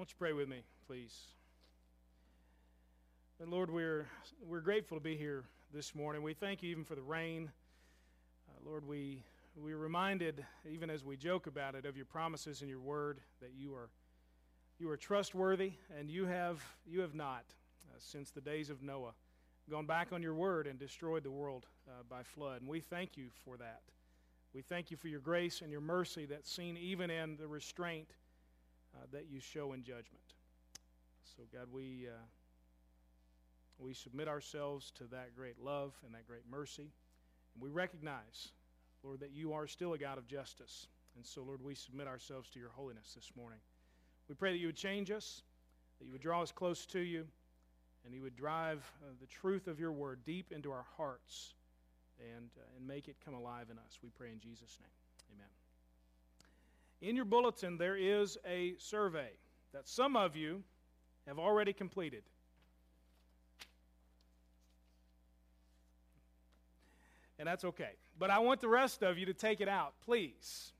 Won't you pray with me, please? And Lord, we're grateful to be here this morning. We thank you even for the rain. Lord, we're reminded, even as we joke about it, of your promises and your word, that you are trustworthy, and you have not, since the days of Noah, gone back on your word and destroyed the world by flood. And we thank you for that. We thank you for your grace and your mercy that's seen even in the restraint that you show in judgment. So, God, we submit ourselves to that great love and that great mercy. And we recognize, Lord, that you are still a God of justice. And so, Lord, we submit ourselves to your holiness this morning. We pray that you would change us, that you would draw us close to you, and you would drive the truth of your word deep into our hearts and make it come alive in us. We pray in Jesus' name. Amen. In your bulletin, there is a survey that some of you have already completed. And that's okay. But I want the rest of you to take it out, please.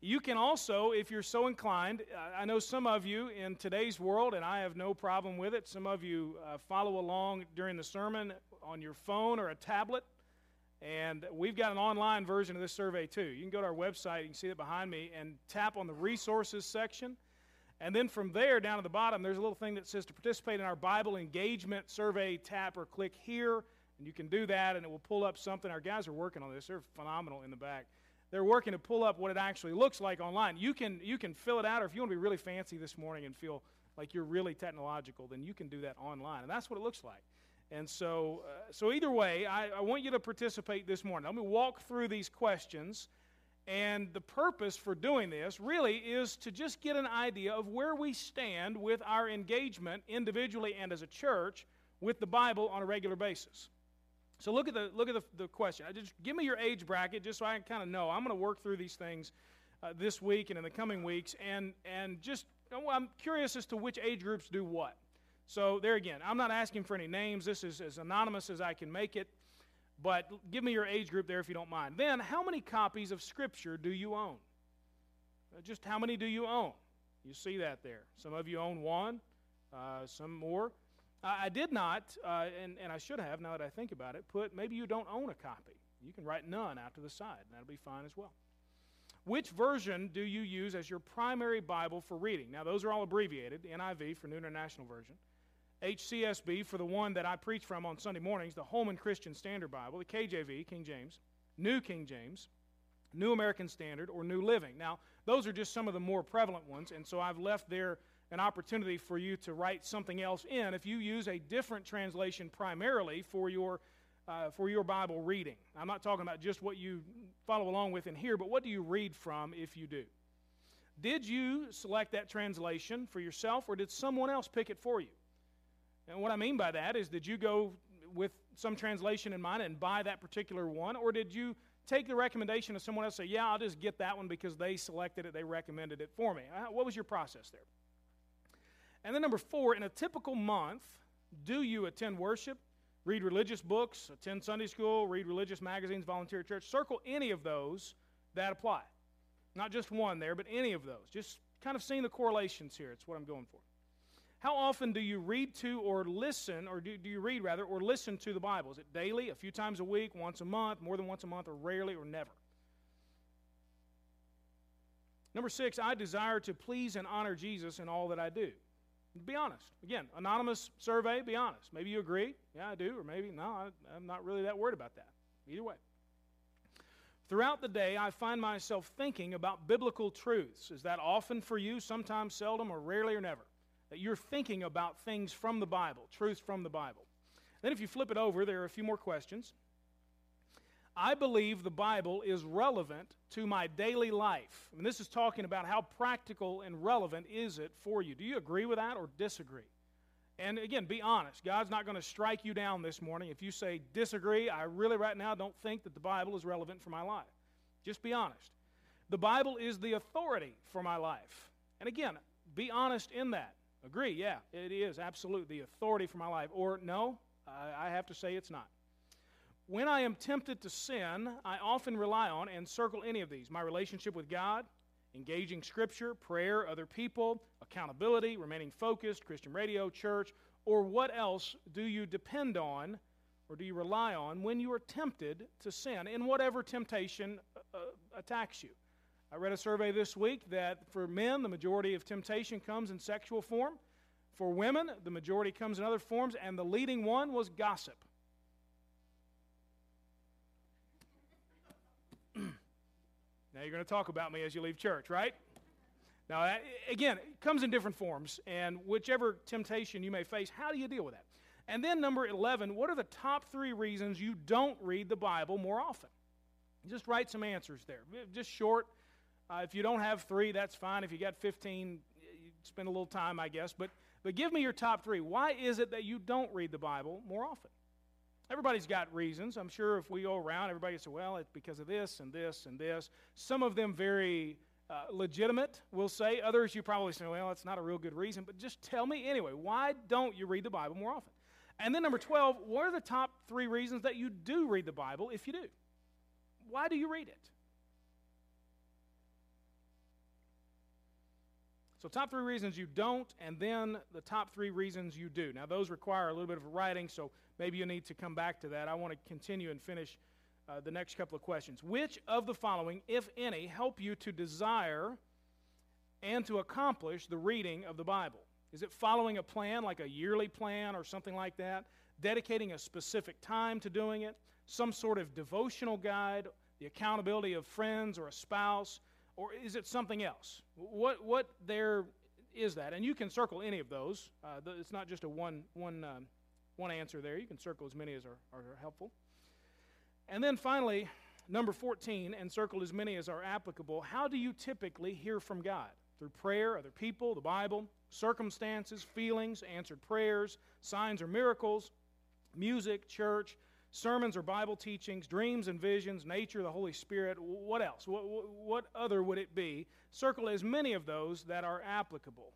You can also, if you're so inclined, I know some of you in today's world, and I have no problem with it, some of you follow along during the sermon on your phone or a tablet, and we've got an online version of this survey too. You can go to our website, you can see it behind me, and tap on the resources section. And then from there, down at the bottom, there's a little thing that says to participate in our Bible engagement survey, tap or click here. And you can do that, and it will pull up something. Our guys are working on this. They're phenomenal in the back. They're working to pull up what it actually looks like online. You can fill it out, or if you want to be really fancy this morning and feel like you're really technological, then you can do that online. And that's what it looks like. And so so either way, I want you to participate this morning. Let me walk through these questions. And the purpose for doing this really is to just get an idea of where we stand with our engagement individually and as a church with the Bible on a regular basis. So look at the question. Just give me your age bracket, just so I kind of know. I'm going to work through these things this week and in the coming weeks, and just I'm curious as to which age groups do what. So there again, I'm not asking for any names. This is as anonymous as I can make it. But give me your age group there if you don't mind. Then, how many copies of Scripture do you own? Just how many do you own? You see that there. Some of you own one, some more. I did not, and I should have, now that I think about it, put maybe you don't own a copy. You can write none out to the side, and that'll be fine as well. Which version do you use as your primary Bible for reading? Now, those are all abbreviated, NIV for New International Version, HCSB for the one that I preach from on Sunday mornings, the Holman Christian Standard Bible, the KJV, King James, New King James, New American Standard, or New Living. Now, those are just some of the more prevalent ones, and so I've left there an opportunity for you to write something else in if you use a different translation primarily for your Bible reading. I'm not talking about just what you follow along with in here, but what do you read from if you do? Did you select that translation for yourself, or did someone else pick it for you? And what I mean by that is, did you go with some translation in mind and buy that particular one, or did you take the recommendation of someone else and say, yeah, I'll just get that one because they selected it, they recommended it for me? What was your process there? And then number 4, in a typical month, do you attend worship, read religious books, attend Sunday school, read religious magazines, volunteer at church? Circle any of those that apply. Not just one there, but any of those. Just kind of seeing the correlations here. It's what I'm going for. How often do you read to or listen, or do you read rather, or listen to the Bible? Is it daily, a few times a week, once a month, more than once a month, or rarely or never? Number 6, I desire to please and honor Jesus in all that I do. Be honest. Again, anonymous survey, be honest. Maybe you agree, yeah, I do, or maybe, no, I'm not really that worried about that. Either way. Throughout the day, I find myself thinking about biblical truths. Is that often for you, sometimes, seldom, or rarely, or never? That you're thinking about things from the Bible, truths from the Bible. Then if you flip it over, there are a few more questions. I believe the Bible is relevant to my daily life. And this is talking about how practical and relevant is it for you. Do you agree with that or disagree? And again, be honest. God's not going to strike you down this morning if you say, disagree, I really right now don't think that the Bible is relevant for my life. Just be honest. The Bible is the authority for my life. And again, be honest in that. Agree, yeah, it is absolutely the authority for my life. Or no, I have to say it's not. When I am tempted to sin, I often rely on and circle any of these. My relationship with God, engaging Scripture, prayer, other people, accountability, remaining focused, Christian radio, church, or what else do you depend on or do you rely on when you are tempted to sin in whatever temptation attacks you? I read a survey this week that for men, the majority of temptation comes in sexual form. For women, the majority comes in other forms, and the leading one was gossip. Now you're going to talk about me as you leave church, right? Now, again, it comes in different forms, and whichever temptation you may face, how do you deal with that? And then number 11, what are the top 3 reasons you don't read the Bible more often? Just write some answers there, just short. If you don't have 3, that's fine. If you got 15, you spend a little time, I guess. But give me your top 3. Why is it that you don't read the Bible more often? Everybody's got reasons. I'm sure if we go around, everybody says, well, it's because of this and this and this. Some of them very legitimate, we'll say. Others you probably say, well, that's not a real good reason. But just tell me anyway, why don't you read the Bible more often? And then number 12, what are the top 3 reasons that you do read the Bible if you do? Why do you read it? So top 3 reasons you don't, and then the top 3 reasons you do. Now, those require a little bit of writing, so maybe you need to come back to that. I want to continue and finish the next couple of questions. Which of the following, if any, help you to desire and to accomplish the reading of the Bible? Is it following a plan, like a yearly plan or something like that? Dedicating a specific time to doing it? Some sort of devotional guide? The accountability of friends or a spouse? Or is it something else? What there is that? And you can circle any of those. It's not just a one answer there. You can circle as many as are helpful. And then finally, number 14, and circle as many as are applicable. How do you typically hear from God? Through prayer, other people, the Bible, circumstances, feelings, answered prayers, signs or miracles, music, church, sermons or Bible teachings, dreams and visions, nature, the Holy Spirit. What else? What other would it be? Circle as many of those that are applicable.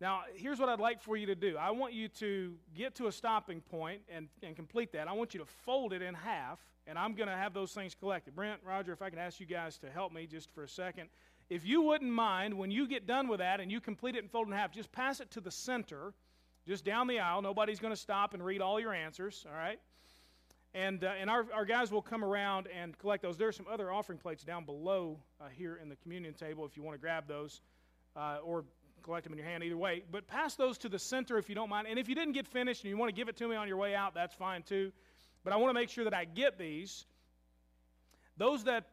Now, here's what I'd like for you to do. I want you to get to a stopping point and complete that. I want you to fold it in half, and I'm going to have those things collected. Brent, Roger, if I can ask you guys to help me just for a second. If you wouldn't mind, when you get done with that and you complete it and fold it in half, just pass it to the center, just down the aisle. Nobody's going to stop and read all your answers, all right? And our guys will come around and collect those. There are some other offering plates down below here in the communion table if you want to grab those or collect them in your hand either way. But pass those to the center if you don't mind. And if you didn't get finished and you want to give it to me on your way out, that's fine too. But I want to make sure that I get these. Those that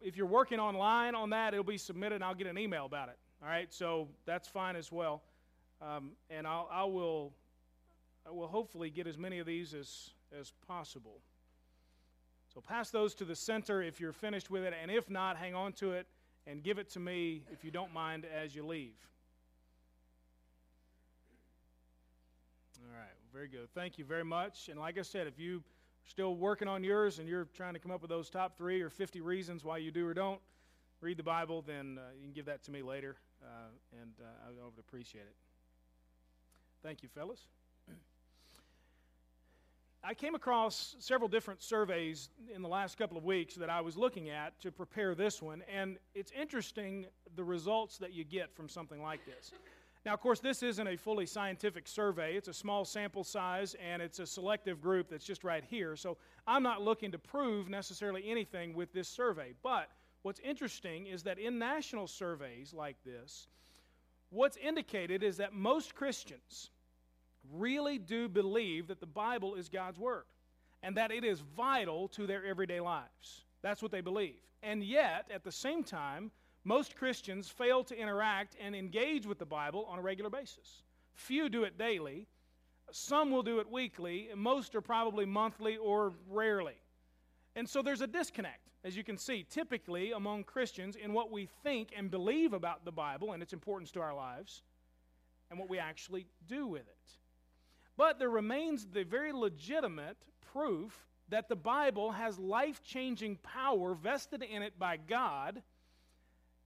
if you're working online on that, it'll be submitted and I'll get an email about it. All right, so that's fine as well. And I will hopefully get as many of these as possible. So pass those to the center if you're finished with it, and if not, hang on to it and give it to me if you don't mind as you leave. All right, very good. Thank you very much. And like I said, if you're still working on yours and you're trying to come up with those top 3 or 50 reasons why you do or don't read the Bible, then you can give that to me later, and I would appreciate it. Thank you, fellas. I came across several different surveys in the last couple of weeks that I was looking at to prepare this one, and it's interesting the results that you get from something like this. Now, of course, this isn't a fully scientific survey. It's a small sample size, and it's a selective group that's just right here, so I'm not looking to prove necessarily anything with this survey. But what's interesting is that in national surveys like this, what's indicated is that most Christians really do believe that the Bible is God's Word and that it is vital to their everyday lives. That's what they believe. And yet, at the same time, most Christians fail to interact and engage with the Bible on a regular basis. Few do it daily. Some will do it weekly. Most are probably monthly or rarely. And so there's a disconnect, as you can see, typically among Christians in what we think and believe about the Bible and its importance to our lives and what we actually do with it. But there remains the very legitimate proof that the Bible has life-changing power vested in it by God,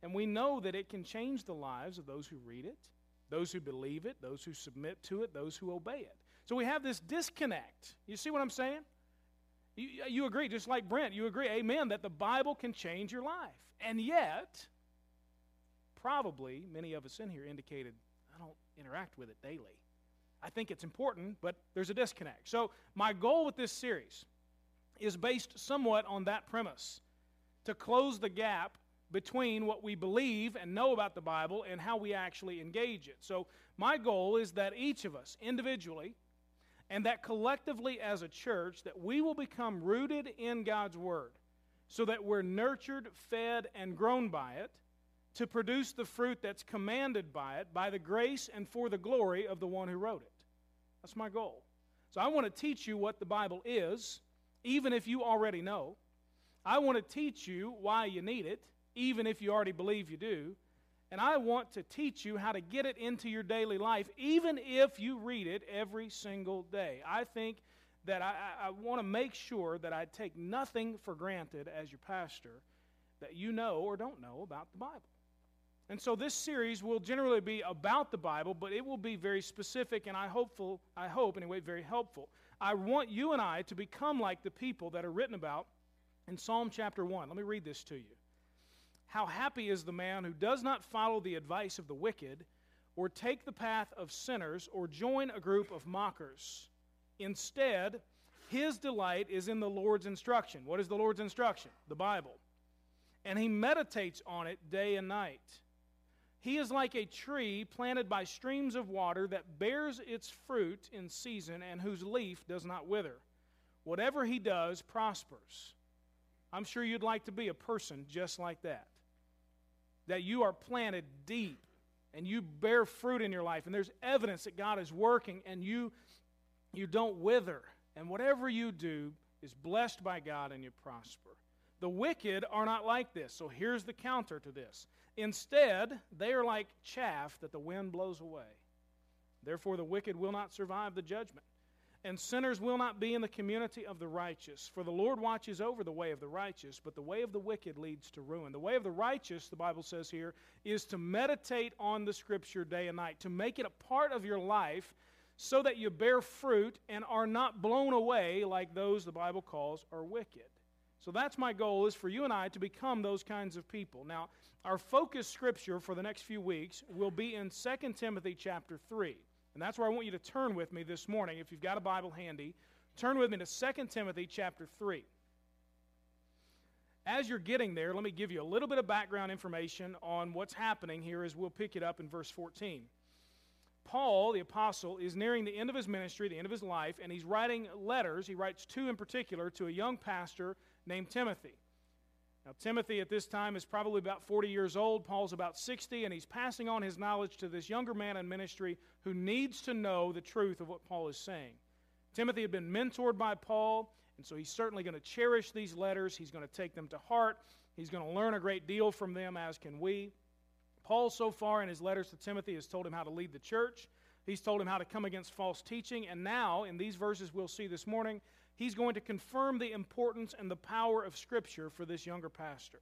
and we know that it can change the lives of those who read it, those who believe it, those who submit to it, those who obey it. So we have this disconnect. You see what I'm saying? You agree, just like Brent, you agree, amen, that the Bible can change your life. And yet, probably many of us in here indicated, I don't interact with it daily. I think it's important, but there's a disconnect. So my goal with this series is based somewhat on that premise, to close the gap between what we believe and know about the Bible and how we actually engage it. So my goal is that each of us individually and that collectively as a church, that we will become rooted in God's Word so that we're nurtured, fed, and grown by it to produce the fruit that's commanded by it, by the grace and for the glory of the one who wrote it. That's my goal. So I want to teach you what the Bible is, even if you already know. I want to teach you why you need it, even if you already believe you do. And I want to teach you how to get it into your daily life, even if you read it every single day. I think that I want to make sure that I take nothing for granted as your pastor that you know or don't know about the Bible. And so this series will generally be about the Bible, but it will be very specific and I hope, very helpful. I want you and I to become like the people that are written about in Psalm chapter 1. Let me read this to you. How happy is the man who does not follow the advice of the wicked, or take the path of sinners, or join a group of mockers. Instead, his delight is in the Lord's instruction. What is the Lord's instruction? The Bible. And he meditates on it day and night. He is like a tree planted by streams of water that bears its fruit in season and whose leaf does not wither. Whatever he does prospers. I'm sure you'd like to be a person just like that. That you are planted deep and you bear fruit in your life and there's evidence that God is working and you don't wither. And whatever you do is blessed by God and you prosper. The wicked are not like this. So here's the counter to this. Instead, they are like chaff that the wind blows away. Therefore, the wicked will not survive the judgment, and sinners will not be in the community of the righteous. For the Lord watches over the way of the righteous, but the way of the wicked leads to ruin. The way of the righteous, the Bible says here, is to meditate on the Scripture day and night, to make it a part of your life so that you bear fruit and are not blown away like those the Bible calls are wicked. So that's my goal, is for you and I to become those kinds of people. Now, our focus Scripture for the next few weeks will be in 2 Timothy chapter 3. And that's where I want you to turn with me this morning. If you've got a Bible handy, turn with me to 2 Timothy chapter 3. As you're getting there, let me give you a little bit of background information on what's happening here as we'll pick it up in verse 14. Paul, the apostle, is nearing the end of his ministry, the end of his life, and he's writing letters. He writes two in particular to a young pastor named Timothy. Now, Timothy at this time is probably about 40 years old. Paul's about 60, and he's passing on his knowledge to this younger man in ministry who needs to know the truth of what Paul is saying. Timothy had been mentored by Paul, and so he's certainly going to cherish these letters. He's going to take them to heart. He's going to learn a great deal from them, as can we. Paul, so far in his letters to Timothy, has told him how to lead the church. He's told him how to come against false teaching. And now, in these verses we'll see this morning, he's going to confirm the importance and the power of Scripture for this younger pastor.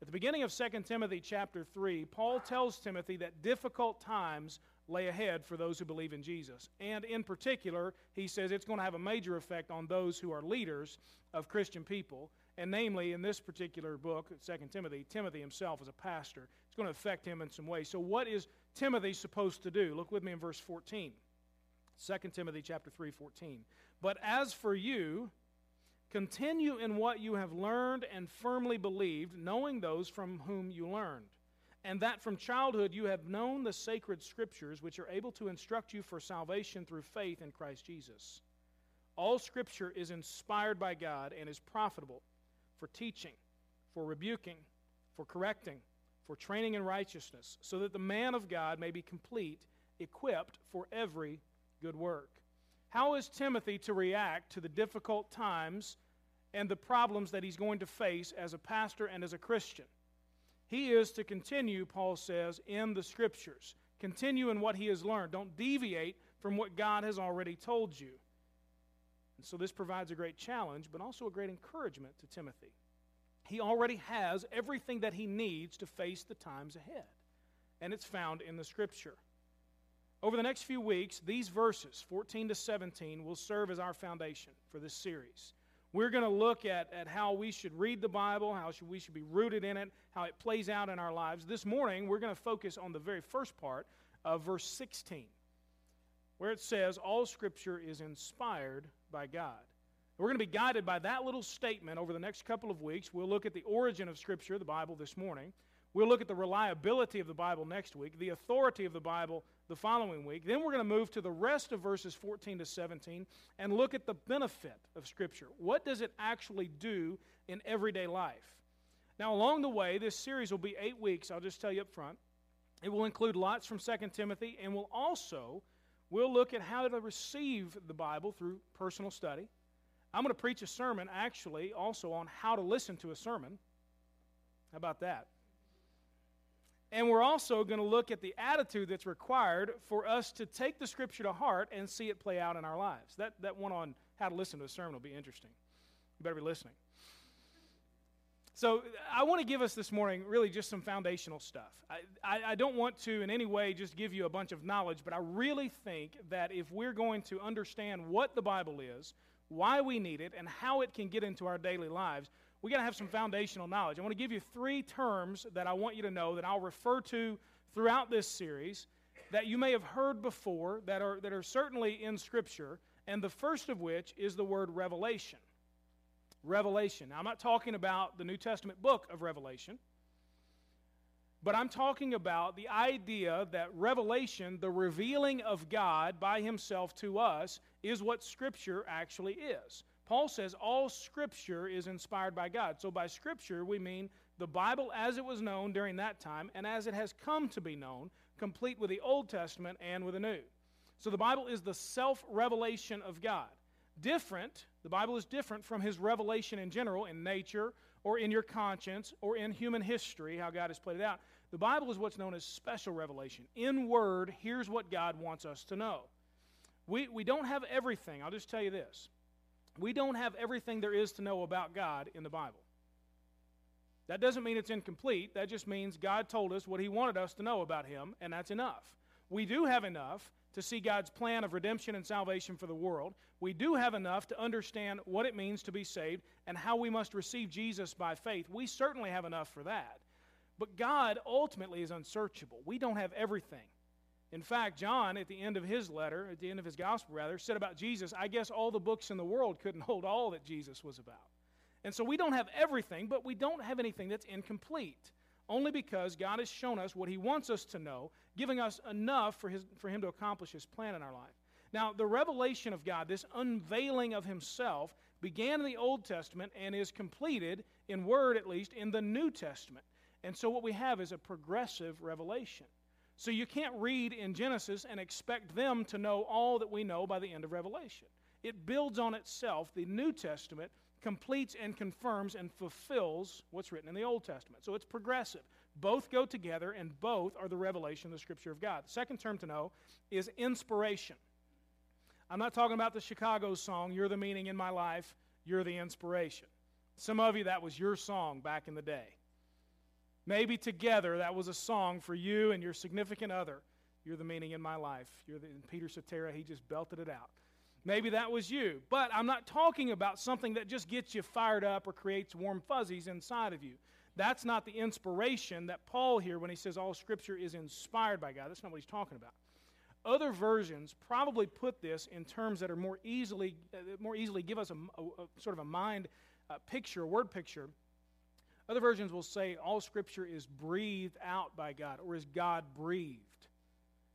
At the beginning of 2 Timothy chapter 3, Paul tells Timothy that difficult times lay ahead for those who believe in Jesus. And in particular, he says it's going to have a major effect on those who are leaders of Christian people. And namely, in this particular book, 2 Timothy, Timothy himself is a pastor. It's going to affect him in some way. So what is Timothy supposed to do? Look with me in verse 14. 2 Timothy chapter 3, 14. But as for you, continue in what you have learned and firmly believed, knowing those from whom you learned, and that from childhood you have known the sacred Scriptures, which are able to instruct you for salvation through faith in Christ Jesus. All Scripture is inspired by God and is profitable for teaching, for rebuking, for correcting, for training in righteousness, so that the man of God may be complete, equipped for every good work. How is Timothy to react to the difficult times and the problems that he's going to face as a pastor and as a Christian? He is to continue, Paul says, in the Scriptures. Continue in what he has learned. Don't deviate from what God has already told you. And so this provides a great challenge, but also a great encouragement to Timothy. He already has everything that he needs to face the times ahead, and it's found in the Scripture. Over the next few weeks, these verses, 14 to 17, will serve as our foundation for this series. We're going to look at how we should read the Bible, how we should be rooted in it, how it plays out in our lives. This morning, we're going to focus on the very first part of verse 16, where it says, all Scripture is inspired by God. We're going to be guided by that little statement over the next couple of weeks. We'll look at the origin of Scripture, the Bible, this morning. We'll look at the reliability of the Bible next week, the authority of the Bible the following week. Then we're going to move to the rest of verses 14 to 17 and look at the benefit of Scripture. What does it actually do in everyday life? Now, along the way, this series will be 8 weeks. I'll just tell you up front. It will include lots from 2 Timothy, and we'll look at how to receive the Bible through personal study. I'm going to preach a sermon, actually, also on how to listen to a sermon. How about that? And we're also going to look at the attitude that's required for us to take the Scripture to heart and see it play out in our lives. That one on how to listen to a sermon will be interesting. You better be listening. So I want to give us this morning really just some foundational stuff. I don't want to in any way just give you a bunch of knowledge, but I really think that if we're going to understand what the Bible is, why we need it, and how it can get into our daily lives, we got to have some foundational knowledge. I want to give you 3 terms that I want you to know that I'll refer to throughout this series that you may have heard before that are certainly in Scripture, and the first of which is the word revelation. Revelation. Now, I'm not talking about the New Testament book of Revelation, but I'm talking about the idea that revelation, the revealing of God by Himself to us, is what Scripture actually is. Paul says all Scripture is inspired by God. So by Scripture, we mean the Bible as it was known during that time and as it has come to be known, complete with the Old Testament and with the New. So the Bible is the self-revelation of God. The Bible is different from His revelation in general, in nature or in your conscience or in human history, how God has played it out. The Bible is what's known as special revelation. In word, here's what God wants us to know. We don't have everything. I'll just tell you this. We don't have everything there is to know about God in the Bible. That doesn't mean it's incomplete. That just means God told us what He wanted us to know about Him, and that's enough. We do have enough to see God's plan of redemption and salvation for the world. We do have enough to understand what it means to be saved and how we must receive Jesus by faith. We certainly have enough for that. But God ultimately is unsearchable. We don't have everything. In fact, John, at the end of his gospel, said about Jesus, I guess all the books in the world couldn't hold all that Jesus was about. And so we don't have everything, but we don't have anything that's incomplete, only because God has shown us what He wants us to know, giving us enough for Him to accomplish His plan in our life. Now, the revelation of God, this unveiling of Himself, began in the Old Testament and is completed, in word at least, in the New Testament. And so what we have is a progressive revelation. So you can't read in Genesis and expect them to know all that we know by the end of Revelation. It builds on itself. The New Testament completes and confirms and fulfills what's written in the Old Testament. So it's progressive. Both go together, and both are the revelation of the Scripture of God. The second term to know is inspiration. I'm not talking about the Chicago song, You're the Meaning in My Life, You're the Inspiration. Some of you, that was your song back in the day. Maybe together that was a song for you and your significant other. You're the meaning in my life. Peter Cetera, he just belted it out. Maybe that was you. But I'm not talking about something that just gets you fired up or creates warm fuzzies inside of you. That's not the inspiration that Paul here, when he says all Scripture is inspired by God, that's not what he's talking about. Other versions probably put this in terms that are more easily give us a sort of a mind picture, a word picture. Other versions will say all Scripture is breathed out by God, or is God-breathed.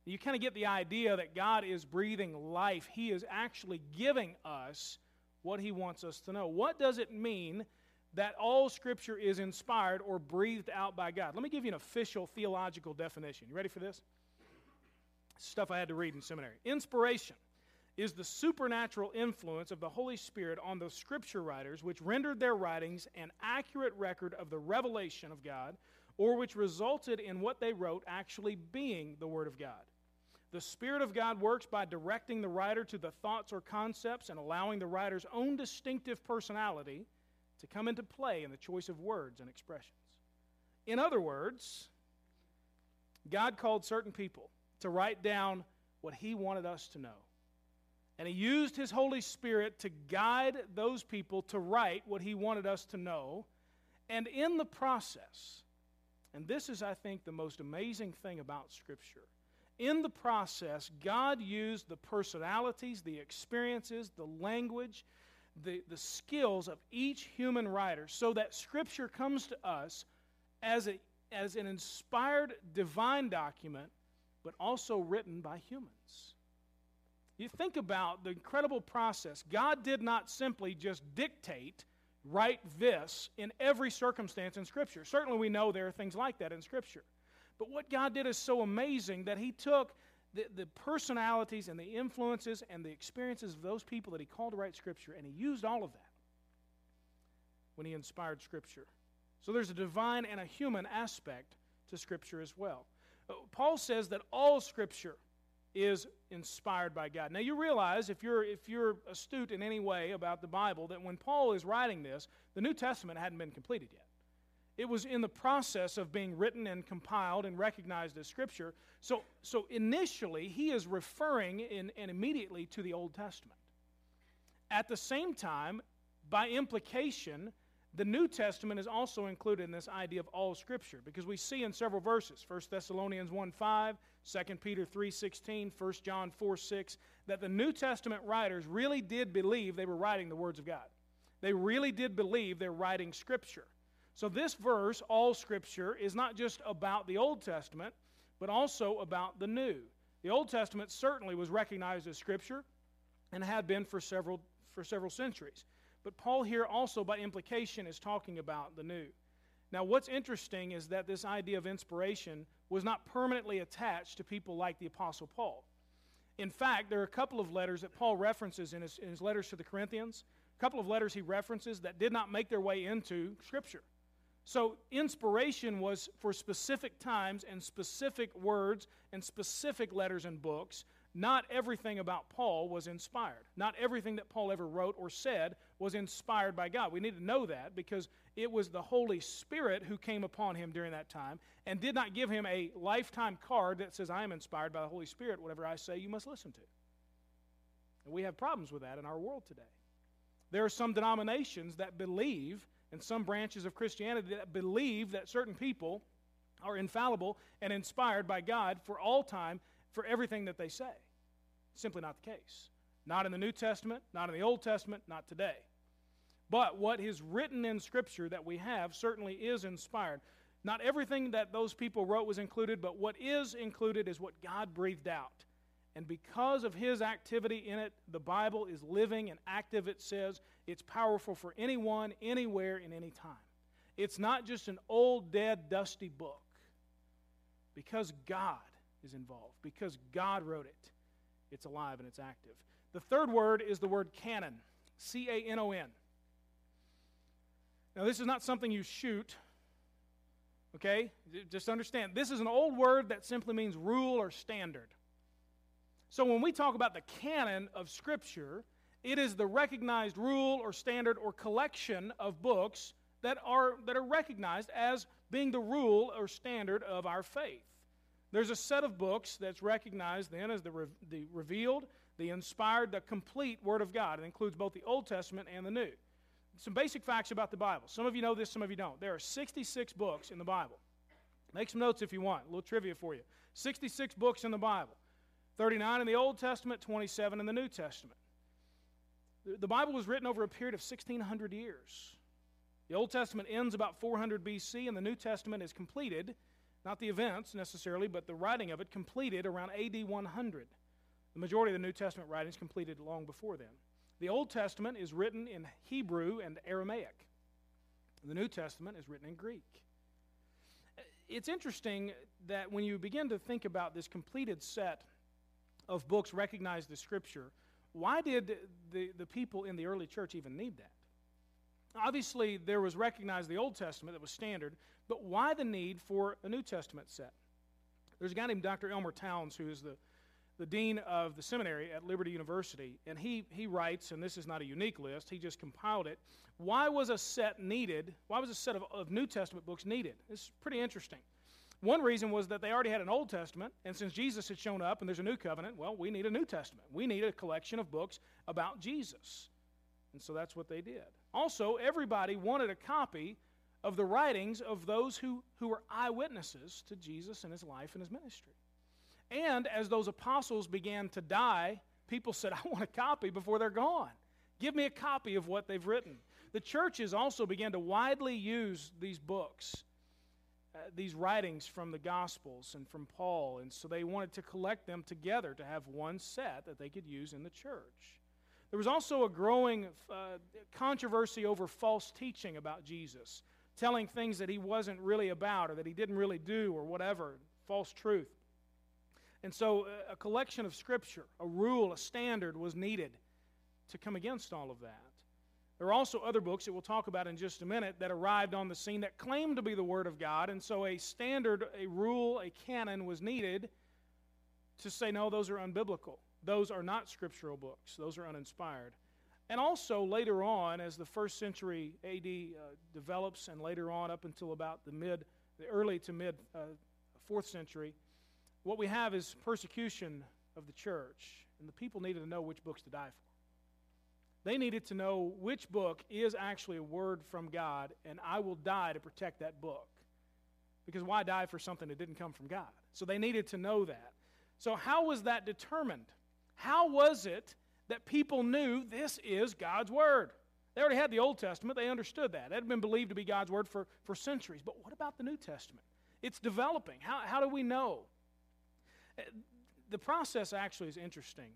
You kind of get the idea that God is breathing life. He is actually giving us what He wants us to know. What does it mean that all Scripture is inspired or breathed out by God? Let me give you an official theological definition. You ready for this? Stuff I had to read in seminary. Inspiration is the supernatural influence of the Holy Spirit on the Scripture writers, which rendered their writings an accurate record of the revelation of God, or which resulted in what they wrote actually being the Word of God. The Spirit of God works by directing the writer to the thoughts or concepts and allowing the writer's own distinctive personality to come into play in the choice of words and expressions. In other words, God called certain people to write down what He wanted us to know. And he used his Holy Spirit to guide those people to write what he wanted us to know. And in the process, and this is, I think, the most amazing thing about Scripture, in the process, God used the personalities, the experiences, the language, the skills of each human writer so that Scripture comes to us as an inspired divine document, but also written by humans. You think about the incredible process. God did not simply just dictate, write this in every circumstance in Scripture. Certainly we know there are things like that in Scripture. But what God did is so amazing that he took the personalities and the influences and the experiences of those people that he called to write Scripture, and he used all of that when he inspired Scripture. So there's a divine and a human aspect to Scripture as well. Paul says that all Scripture is inspired by God. Now you realize, if you're astute in any way about the Bible, that when Paul is writing this, the New Testament hadn't been completed yet. It was in the process of being written and compiled and recognized as Scripture. So initially, he is referring and immediately to the Old Testament. At the same time, by implication, the New Testament is also included in this idea of all Scripture, because we see in several verses, 1 Thessalonians 1:5, 2 Peter 3:16, 1 John 4:6, that the New Testament writers really did believe they were writing the words of God. They really did believe they were writing Scripture. So this verse, all Scripture, is not just about the Old Testament, but also about the New. The Old Testament certainly was recognized as Scripture and had been for several centuries. But Paul here also, by implication, is talking about the new. Now, what's interesting is that this idea of inspiration was not permanently attached to people like the Apostle Paul. In fact, there are a couple of letters that Paul references in his letters to the Corinthians, a couple of letters he references that did not make their way into Scripture. So inspiration was for specific times and specific words and specific letters and books. Not everything about Paul was inspired. Not everything that Paul ever wrote or said was inspired by God. We need to know that, because it was the Holy Spirit who came upon him during that time and did not give him a lifetime card that says, I am inspired by the Holy Spirit. Whatever I say, you must listen to. And we have problems with that in our world today. There are some denominations that believe, and some branches of Christianity that believe, that certain people are infallible and inspired by God for all time, for everything that they say. Simply not the case. Not in the New Testament, not in the Old Testament, not today. But what is written in Scripture that we have certainly is inspired. Not everything that those people wrote was included, but what is included is what God breathed out. And because of his activity in it, the Bible is living and active, it says. It's powerful for anyone, anywhere, in any time. It's not just an old, dead, dusty book. Because God is involved, because God wrote it, it's alive and it's active. The third word is the word canon, C-A-N-O-N. Now, this is not something you shoot, okay? Just understand, this is an old word that simply means rule or standard. So when we talk about the canon of Scripture, it is the recognized rule or standard or collection of books that are recognized as being the rule or standard of our faith. There's a set of books that's recognized then as the revealed, the inspired, the complete Word of God. It includes both the Old Testament and the New. Some basic facts about the Bible. Some of you know this, some of you don't. There are 66 books in the Bible. Make some notes if you want. A little trivia for you. 66 books in the Bible. 39 in the Old Testament, 27 in the New Testament. The Bible was written over a period of 1,600 years. The Old Testament ends about 400 BC, and the New Testament is completed. Not the events necessarily, but the writing of it completed around AD 100. The majority of the New Testament writings completed long before then. The Old Testament is written in Hebrew and Aramaic. The New Testament is written in Greek. It's interesting that when you begin to think about this completed set of books recognized as Scripture, why did the people in the early church even need that? Obviously, there was recognized the Old Testament that was standard, but why the need for a New Testament set? There's a guy named Dr. Elmer Towns, who is the dean of the seminary at Liberty University, and he writes, and this is not a unique list, he just compiled it, why was a set needed? Why was a set of New Testament books needed? It's pretty interesting. One reason was that they already had an Old Testament, and since Jesus had shown up and there's a new covenant, well, we need a New Testament. We need a collection of books about Jesus. And so that's what they did. Also, everybody wanted a copy of the writings of those who were eyewitnesses to Jesus and his life and his ministry. And as those apostles began to die, people said, I want a copy before they're gone. Give me a copy of what they've written. The churches also began to widely use these books, these writings from the Gospels and from Paul, and so they wanted to collect them together to have one set that they could use in the church. There was also a growing controversy over false teaching about Jesus, telling things that he wasn't really about or that he didn't really do or whatever, false truth. And so a collection of Scripture, a rule, a standard was needed to come against all of that. There are also other books that we'll talk about in just a minute that arrived on the scene that claimed to be the Word of God, and so a standard, a rule, a canon was needed to say, no, those are unbiblical. Those are not scriptural books. Those are uninspired. And also later on, as the first century A.D. Develops, and later on up until about the early to mid 4th century, what we have is persecution of the church, and the people needed to know which books to die for. They needed to know which book is actually a word from God, and I will die to protect that book. Because why die for something that didn't come from God? So they needed to know that. So how was that determined? How was it that people knew this is God's Word? They already had the Old Testament. They understood that. It had been believed to be God's Word for centuries. But what about the New Testament? It's developing. How do we know? The process actually is interesting.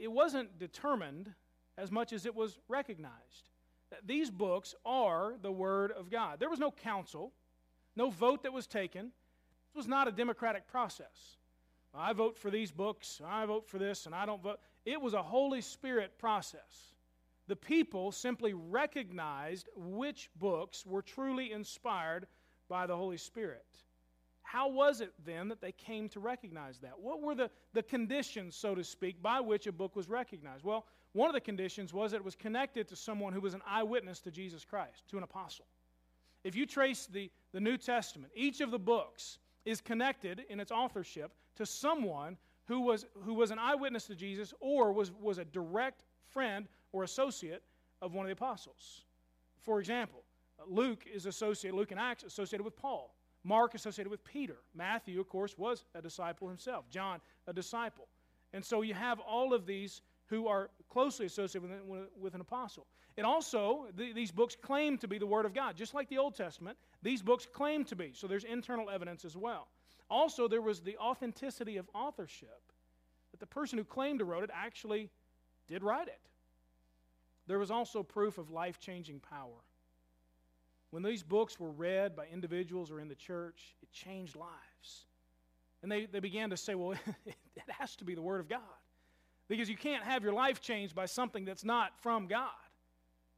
It wasn't determined as much as it was recognized. These books are the Word of God. There was no council, no vote that was taken. This was not a democratic process. I vote for these books, I vote for this, and I don't vote. It was a Holy Spirit process. The people simply recognized which books were truly inspired by the Holy Spirit. How was it then that they came to recognize that? What were the conditions, so to speak, by which a book was recognized? Well, one of the conditions was that it was connected to someone who was an eyewitness to Jesus Christ, to an apostle. If you trace the New Testament, each of the books is connected in its authorship to someone who was an eyewitness to Jesus or was a direct friend or associate of one of the apostles. For example, Luke and Acts associated with Paul. Mark associated with Peter. Matthew, of course, was a disciple himself. John, a disciple. And so you have all of these who are closely associated with an apostle. And also, these books claim to be the Word of God. Just like the Old Testament, these books claim to be. So there's internal evidence as well. Also, there was the authenticity of authorship, that the person who claimed to wrote it actually did write it. There was also proof of life-changing power. When these books were read by individuals or in the church, it changed lives. And they began to say, well, it has to be the Word of God, because you can't have your life changed by something that's not from God.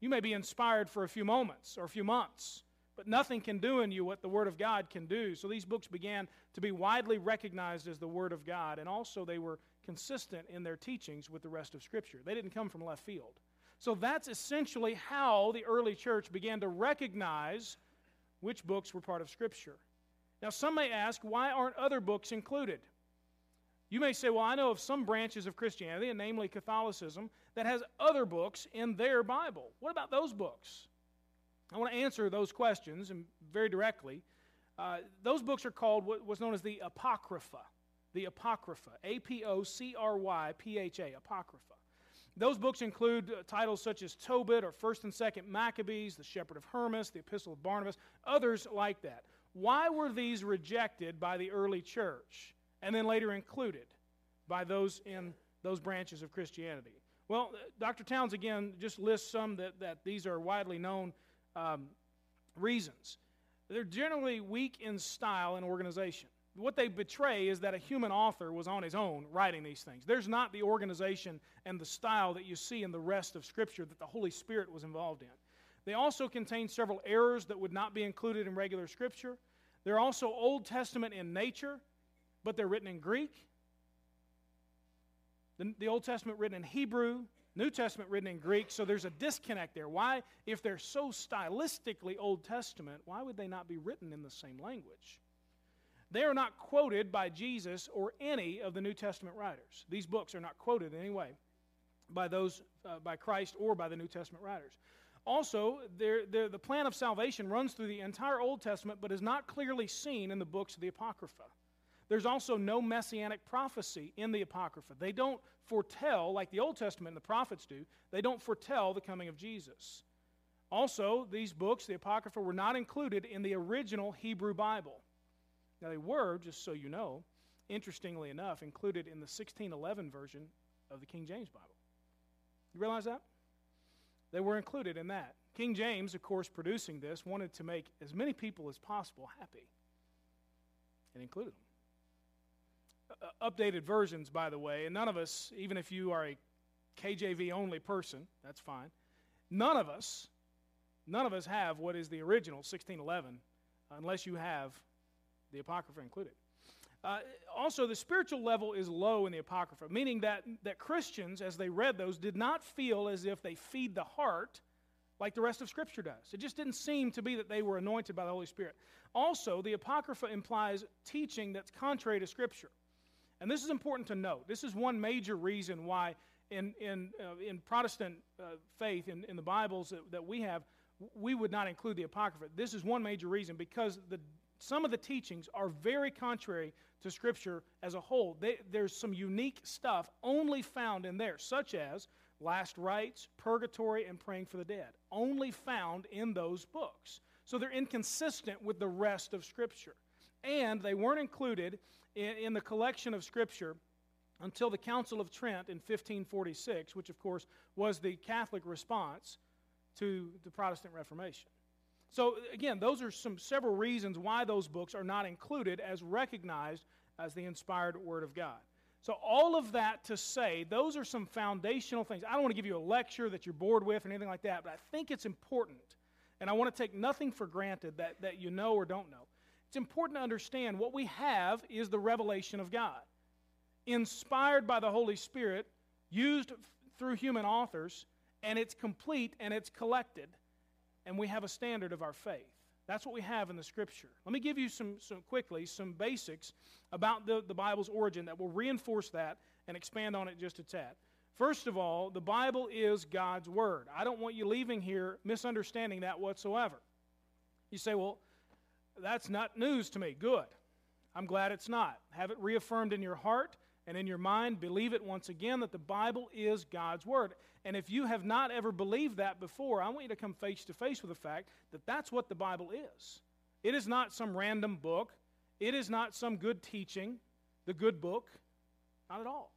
You may be inspired for a few moments or a few months, but nothing can do in you what the Word of God can do. So these books began to be widely recognized as the Word of God, and also they were consistent in their teachings with the rest of Scripture. They didn't come from left field. So that's essentially how the early church began to recognize which books were part of Scripture. Now, some may ask, why aren't other books included? You may say, well, I know of some branches of Christianity, and namely Catholicism, that has other books in their Bible. What about those books? I want to answer those questions very directly. Those books are called what was known as the Apocrypha. The Apocrypha, A-P-O-C-R-Y-P-H-A, Apocrypha. Those books include titles such as Tobit or 1 and 2 Maccabees, the Shepherd of Hermas, the Epistle of Barnabas, others like that. Why were these rejected by the early church and then later included by those in those branches of Christianity? Well, Dr. Towns, again, just lists some that these are widely known reasons. They're generally weak in style and organization. What they betray is that a human author was on his own writing these things. There's not the organization and the style that you see in the rest of Scripture that the Holy Spirit was involved in. They also contain several errors that would not be included in regular Scripture. They're also Old Testament in nature, but they're written in Greek. The Old Testament written in Hebrew, New Testament written in Greek, so there's a disconnect there. Why, if they're so stylistically Old Testament, why would they not be written in the same language? They are not quoted by Jesus or any of the New Testament writers. These books are not quoted in any way by those by Christ or by the New Testament writers. Also, the plan of salvation runs through the entire Old Testament, but is not clearly seen in the books of the Apocrypha. There's also no messianic prophecy in the Apocrypha. They don't foretell, like the Old Testament and the prophets do, they don't foretell the coming of Jesus. Also, these books, the Apocrypha, were not included in the original Hebrew Bible. Now, they were, just so you know, interestingly enough, included in the 1611 version of the King James Bible. You realize that? They were included in that. King James, of course, producing this, wanted to make as many people as possible happy and included them. Updated versions, by the way, and none of us, even if you are a KJV only person, that's fine, none of us have what is the original 1611 unless you have the Apocrypha included. Also, the spiritual level is low in the Apocrypha, meaning that Christians, as they read those, did not feel as if they feed the heart like the rest of Scripture does. It just didn't seem to be that they were anointed by the Holy Spirit. Also, the Apocrypha implies teaching that's contrary to Scripture. And this is important to note. This is one major reason why in Protestant faith, in the Bibles that we have, we would not include the Apocrypha. This is one major reason, because some of the teachings are very contrary to Scripture as a whole. There's some unique stuff only found in there, such as last rites, purgatory, and praying for the dead, only found in those books. So they're inconsistent with the rest of Scripture. And they weren't included in the collection of Scripture until the Council of Trent in 1546, which, of course, was the Catholic response to the Protestant Reformation. So, again, those are several reasons why those books are not included as recognized as the inspired Word of God. So all of that to say, those are some foundational things. I don't want to give you a lecture that you're bored with or anything like that, but I think it's important, and I want to take nothing for granted that you know or don't know. It's important to understand what we have is the revelation of God, inspired by the Holy Spirit, used through human authors, and it's complete and it's collected, and we have a standard of our faith. That's what we have in the Scripture. Let me give you some basics about the Bible's origin that will reinforce that and expand on it just a tad. First of all, the Bible is God's Word. I don't want you leaving here misunderstanding that whatsoever. You say, well, that's not news to me. Good. I'm glad it's not. Have it reaffirmed in your heart and in your mind. Believe it once again that the Bible is God's Word. And if you have not ever believed that before, I want you to come face to face with the fact that that's what the Bible is. It is not some random book. It is not some good teaching, the good book. Not at all.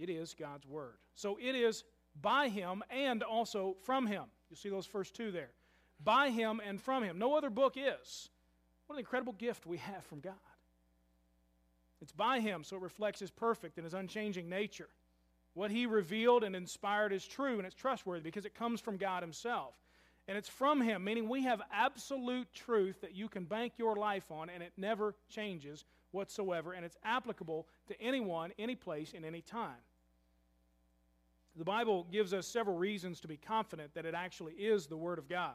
It is God's Word. So it is by Him and also from Him. You'll see those first two there. By Him and from Him. No other book is. What an incredible gift we have from God. It's by Him, so it reflects His perfect and His unchanging nature. What He revealed and inspired is true, and it's trustworthy because it comes from God Himself. And it's from Him, meaning we have absolute truth that you can bank your life on, and it never changes whatsoever, and it's applicable to anyone, any place, in any time. The Bible gives us several reasons to be confident that it actually is the Word of God.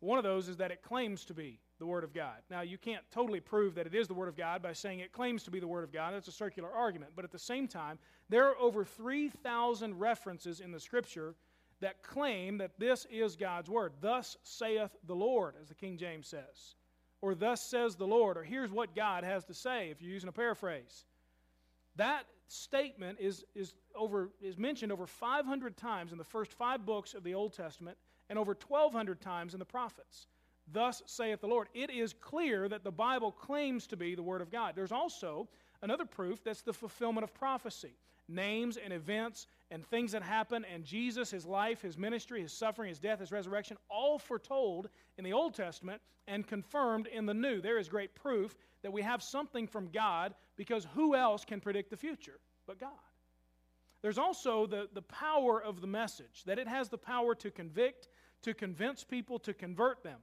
One of those is that it claims to be the Word of God. Now, you can't totally prove that it is the Word of God by saying it claims to be the Word of God. That's a circular argument. But at the same time, there are over 3,000 references in the Scripture that claim that this is God's Word. Thus saith the Lord, as the King James says. Or thus says the Lord. Or here's what God has to say, if you're using a paraphrase. That statement is mentioned over 500 times in the first five books of the Old Testament and over 1,200 times in the prophets. Thus saith the Lord. It is clear that the Bible claims to be the Word of God. There's also another proof that's the fulfillment of prophecy. Names and events and things that happen, and Jesus, His life, His ministry, His suffering, His death, His resurrection, all foretold in the Old Testament and confirmed in the New. There is great proof that we have something from God, because who else can predict the future but God? There's also the power of the message, that it has the power to convict, to convince people, to convert them.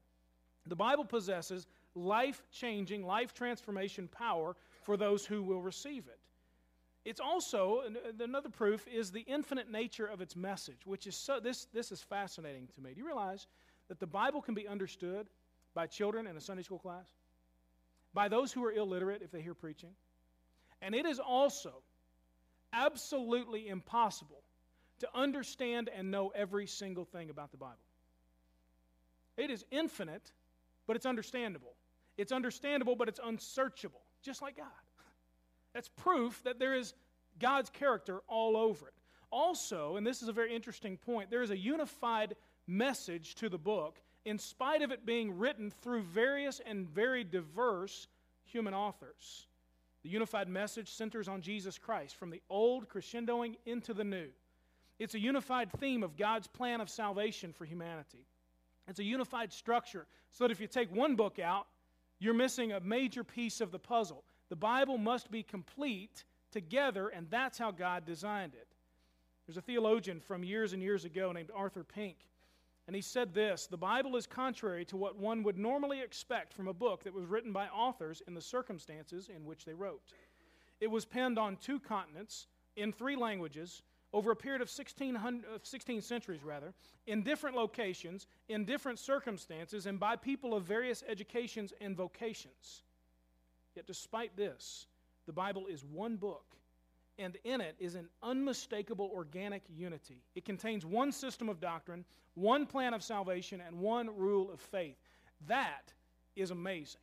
The Bible possesses life-changing, life-transformation power for those who will receive it. It's also, another proof is the infinite nature of its message, which is so, this is fascinating to me. Do you realize that the Bible can be understood by children in a Sunday school class? by those who are illiterate if they hear preaching. And it is also absolutely impossible to understand and know every single thing about the Bible. It is infinite, but it's understandable. It's understandable, but it's unsearchable, just like God. That's proof that there is God's character all over it. Also, and this is a very interesting point, there is a unified message to the book in spite of it being written through various and very diverse human authors. The unified message centers on Jesus Christ from the old crescendoing into the new. It's a unified theme of God's plan of salvation for humanity. It's a unified structure so that if you take one book out, you're missing a major piece of the puzzle. The Bible must be complete together, and that's how God designed it. There's a theologian from years and years ago named Arthur Pink, and he said this: the Bible is contrary to what one would normally expect from a book that was written by authors in the circumstances in which they wrote. It was penned on 2 continents, in 3 languages, over a period of 16 centuries, in different locations, in different circumstances, and by people of various educations and vocations. Yet despite this, the Bible is one book, and in it is an unmistakable organic unity. It contains one system of doctrine, one plan of salvation, and one rule of faith. That is amazing.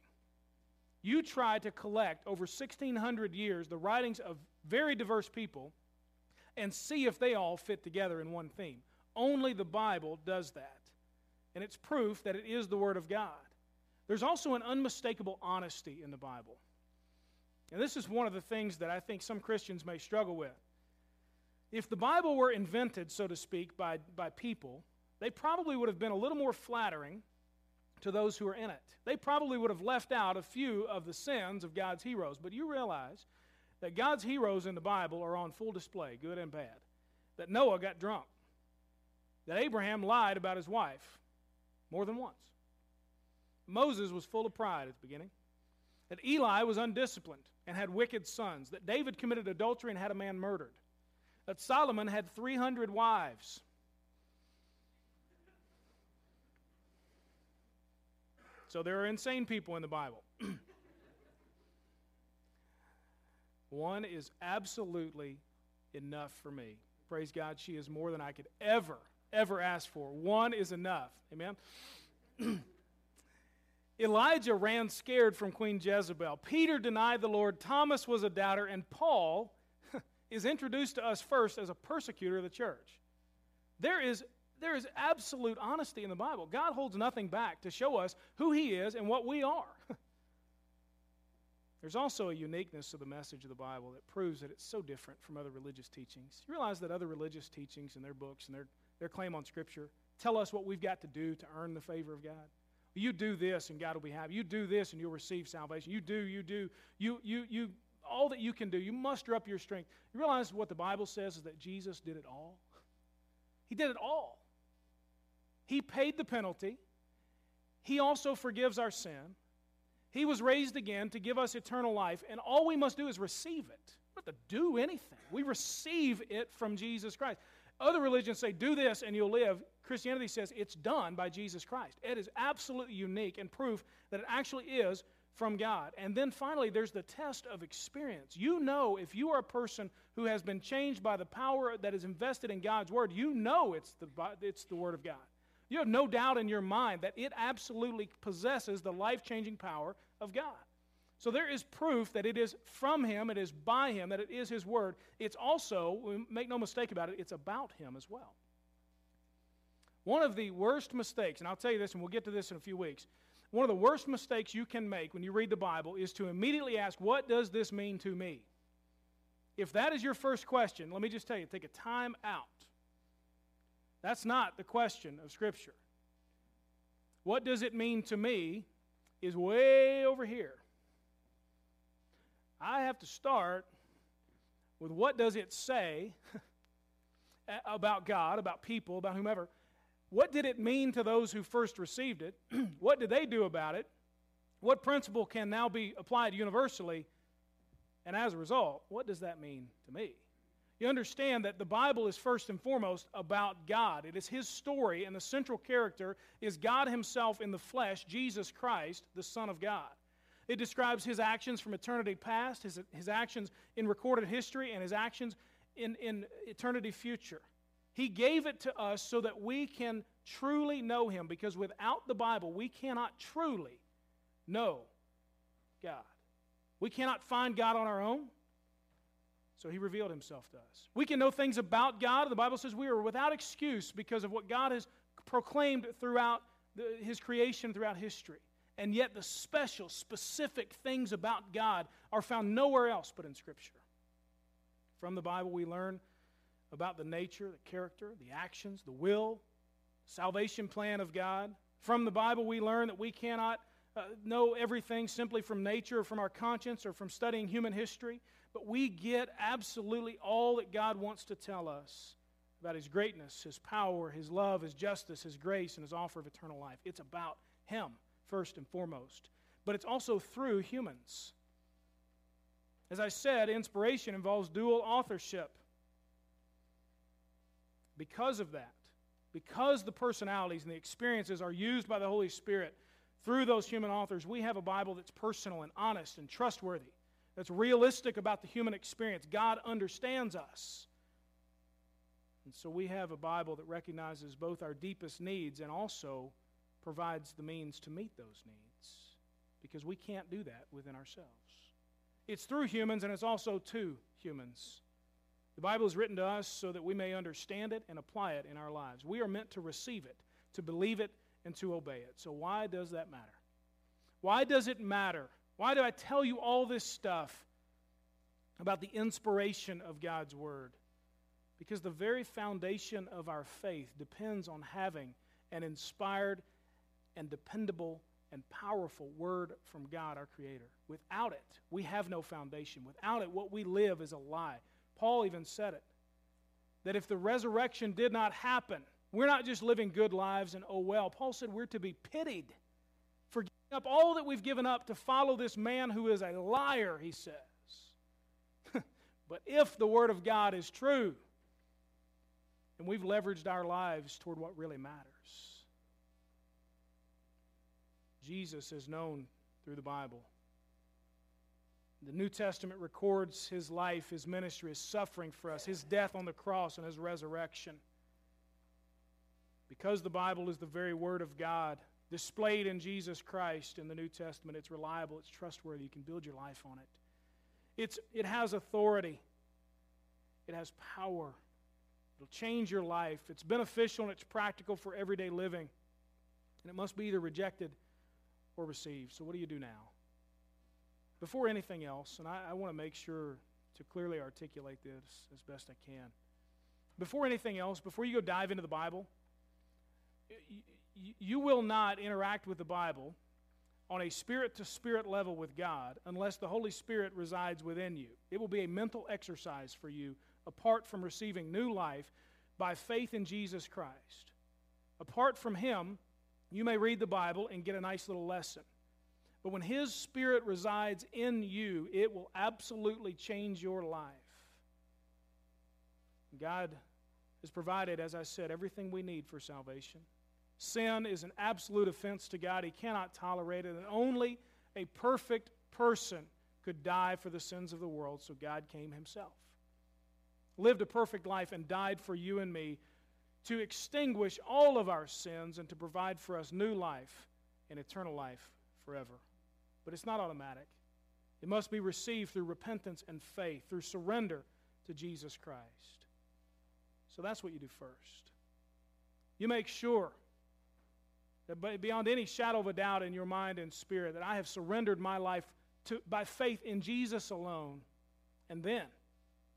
You try to collect over 1,600 years the writings of very diverse people and see if they all fit together in one theme. Only the Bible does that, and it's proof that it is the Word of God. There's also an unmistakable honesty in the Bible. And this is one of the things that I think some Christians may struggle with. If the Bible were invented, so to speak, by people, they probably would have been a little more flattering to those who are in it. They probably would have left out a few of the sins of God's heroes. But you realize that God's heroes in the Bible are on full display, good and bad. That Noah got drunk. That Abraham lied about his wife more than once. Moses was full of pride at the beginning. That Eli was undisciplined and had wicked sons. That David committed adultery and had a man murdered. That Solomon had 300 wives. So there are insane people in the Bible. One is absolutely enough for me. Praise God, she is more than I could ever, ever ask for. One is enough. Amen? Elijah ran scared from Queen Jezebel. Peter denied the Lord. Thomas was a doubter. And Paul is introduced to us first as a persecutor of the church. There is absolute honesty in the Bible. God holds nothing back to show us who He is and what we are. There's also a uniqueness to the message of the Bible that proves that it's so different from other religious teachings. You realize that other religious teachings and their books and their claim on Scripture tell us what we've got to do to earn the favor of God. You do this and God will be happy. You do this and you'll receive salvation. You do. All that you can do. You muster up your strength. You realize what the Bible says is that Jesus did it all. He did it all. He paid the penalty. He also forgives our sin. He was raised again to give us eternal life, and all we must do is receive it. We don't have to do anything. We receive it from Jesus Christ. Other religions say, do this and you'll live. Christianity says it's done by Jesus Christ. It is absolutely unique and proof that it actually is from God. And then finally, there's the test of experience. You know if you are a person who has been changed by the power that is invested in God's Word, you know it's the Word of God. You have no doubt in your mind that it absolutely possesses the life-changing power of God. So there is proof that it is from Him, it is by Him, that it is His Word. It's also, make no mistake about it, it's about Him as well. One of the worst mistakes, and I'll tell you this, and we'll get to this in a few weeks, one of the worst mistakes you can make when you read the Bible is to immediately ask, what does this mean to me? If that is your first question, let me just tell you, take a time out. That's not the question of Scripture. What does it mean to me is way over here. I have to start with what does it say about God, about people, about whomever. What did it mean to those who first received it? What did they do about it? What principle can now be applied universally? And as a result, what does that mean to me? You understand that the Bible is first and foremost about God. It is His story, and the central character is God Himself in the flesh, Jesus Christ, the Son of God. It describes his actions from eternity past, his actions in recorded history, and his actions in eternity future. He gave it to us so that we can truly know him, because without the Bible, we cannot truly know God. We cannot find God on our own, so he revealed himself to us. We can know things about God. The Bible says we are without excuse because of what God has proclaimed throughout his creation, throughout history. And yet the special, specific things about God are found nowhere else but in Scripture. From the Bible, we learn about the nature, the character, the actions, the will, salvation plan of God. From the Bible, we learn that we cannot know everything simply from nature or from our conscience or from studying human history, but we get absolutely all that God wants to tell us about his greatness, his power, his love, his justice, his grace, and his offer of eternal life. It's about him, first and foremost. But it's also through humans. As I said, inspiration involves dual authorship. Because of that, because the personalities and the experiences are used by the Holy Spirit through those human authors, we have a Bible that's personal and honest and trustworthy, that's realistic about the human experience. God understands us. And so we have a Bible that recognizes both our deepest needs and also provides the means to meet those needs, because we can't do that within ourselves. It's through humans, and it's also to humans. The Bible is written to us so that we may understand it and apply it in our lives. We are meant to receive it, to believe it, and to obey it. So why does that matter? Why does it matter? Why do I tell you all this stuff about the inspiration of God's Word? Because the very foundation of our faith depends on having an inspired and dependable and powerful Word from God, our Creator. Without it, we have no foundation. Without it, what we live is a lie. Paul even said it, that if the resurrection did not happen, we're not just living good lives and oh well. Paul said we're to be pitied for giving up all that we've given up to follow this man who is a liar, he says. But if the Word of God is true, and we've leveraged our lives toward what really matters. Jesus is known through the Bible. The New Testament records his life, his ministry, his suffering for us, his death on the cross, and his resurrection. Because the Bible is the very Word of God, displayed in Jesus Christ in the New Testament, it's reliable, it's trustworthy, you can build your life on it. It has authority. It has power. It'll change your life. It's beneficial and it's practical for everyday living. And it must be either rejected or received. So what do you do now? Before anything else, and I want to make sure to clearly articulate this as best I can. Before anything else, before you go dive into the Bible, you will not interact with the Bible on a spirit-to-spirit level with God unless the Holy Spirit resides within you. It will be a mental exercise for you apart from receiving new life by faith in Jesus Christ. Apart from him, you may read the Bible and get a nice little lesson. But when his Spirit resides in you, it will absolutely change your life. God has provided, as I said, everything we need for salvation. Sin is an absolute offense to God. He cannot tolerate it. And only a perfect person could die for the sins of the world, so God came himself. Lived a perfect life and died for you and me to extinguish all of our sins and to provide for us new life and eternal life forever. But it's not automatic. It must be received through repentance and faith, through surrender to Jesus Christ. So that's what you do first. You make sure that beyond any shadow of a doubt in your mind and spirit that I have surrendered my life to by faith in Jesus alone. And then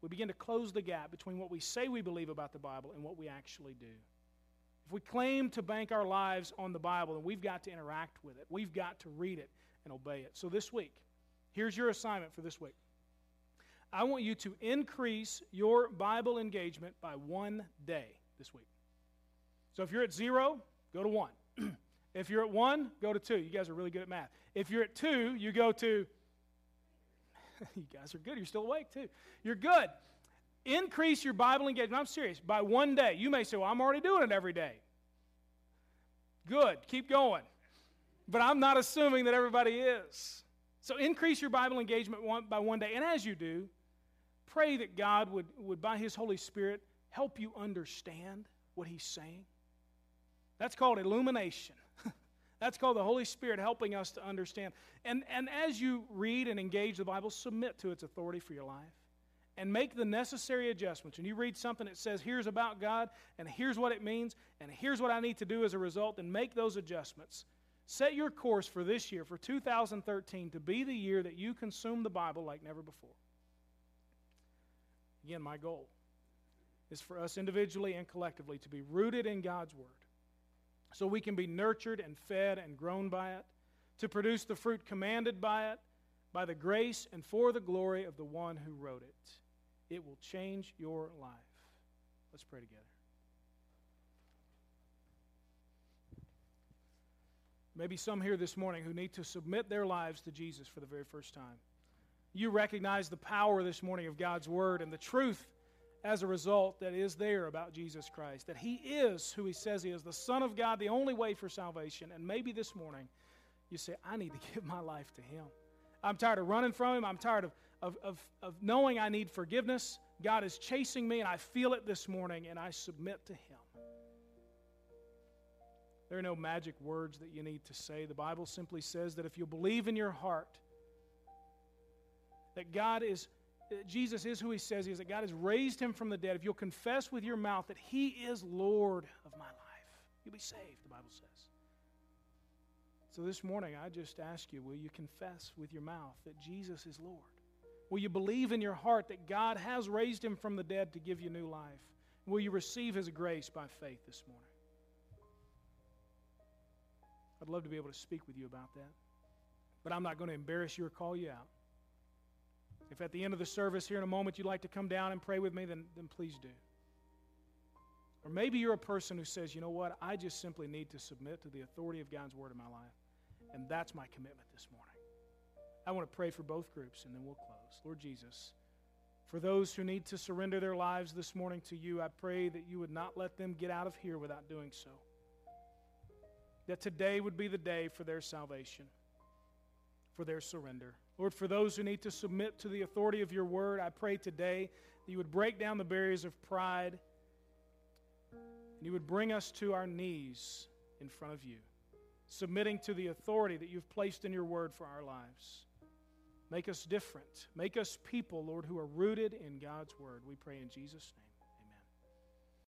we begin to close the gap between what we say we believe about the Bible and what we actually do. If we claim to bank our lives on the Bible, then we've got to interact with it. We've got to read it and obey it. So this week, here's your assignment for this week. I want you to increase your Bible engagement by 1 day this week. So if you're at 0, go to 1. If you're at 1, go to 2. You guys are really good at math. If you're at 2, you go to... You guys are good. You're still awake, too. You're good. Increase your Bible engagement. I'm serious. By 1 day. You may say, well, I'm already doing it every day. Good. Keep going. But I'm not assuming that everybody is. So increase your Bible engagement by one day. And as you do, pray that God would, by His Holy Spirit, help you understand what He's saying. That's called illumination. That's called the Holy Spirit helping us to understand. And as you read and engage the Bible, submit to its authority for your life and make the necessary adjustments. When you read something that says, here's about God, and here's what it means, and here's what I need to do as a result, and make those adjustments. Set your course for this year, for 2013, to be the year that you consume the Bible like never before. Again, my goal is for us individually and collectively to be rooted in God's Word, so we can be nurtured and fed and grown by it, to produce the fruit commanded by it, by the grace and for the glory of the one who wrote it. It will change your life. Let's pray together. Maybe some here this morning who need to submit their lives to Jesus for the very first time. You recognize the power this morning of God's Word and the truth as a result that is there about Jesus Christ, that He is who He says He is, the Son of God, the only way for salvation. And maybe this morning you say, I need to give my life to Him. I'm tired of running from Him. I'm tired of knowing I need forgiveness. God is chasing me, and I feel it this morning, and I submit to Him. There are no magic words that you need to say. The Bible simply says that if you believe in your heart that Jesus is who He says He is, that God has raised Him from the dead, if you'll confess with your mouth that He is Lord of my life, you'll be saved, the Bible says. So this morning, I just ask you, will you confess with your mouth that Jesus is Lord? Will you believe in your heart that God has raised Him from the dead to give you new life? Will you receive His grace by faith this morning? I'd love to be able to speak with you about that, but I'm not going to embarrass you or call you out. If at the end of the service here in a moment you'd like to come down and pray with me, then please do. Or maybe you're a person who says, you know what, I just simply need to submit to the authority of God's Word in my life, and that's my commitment this morning. I want to pray for both groups, and then we'll close. Lord Jesus, for those who need to surrender their lives this morning to You, I pray that You would not let them get out of here without doing so, that today would be the day for their salvation, for their surrender. Lord, for those who need to submit to the authority of Your Word, I pray today that You would break down the barriers of pride and You would bring us to our knees in front of You, submitting to the authority that You've placed in Your Word for our lives. Make us different. Make us people, Lord, who are rooted in God's Word. We pray in Jesus' name.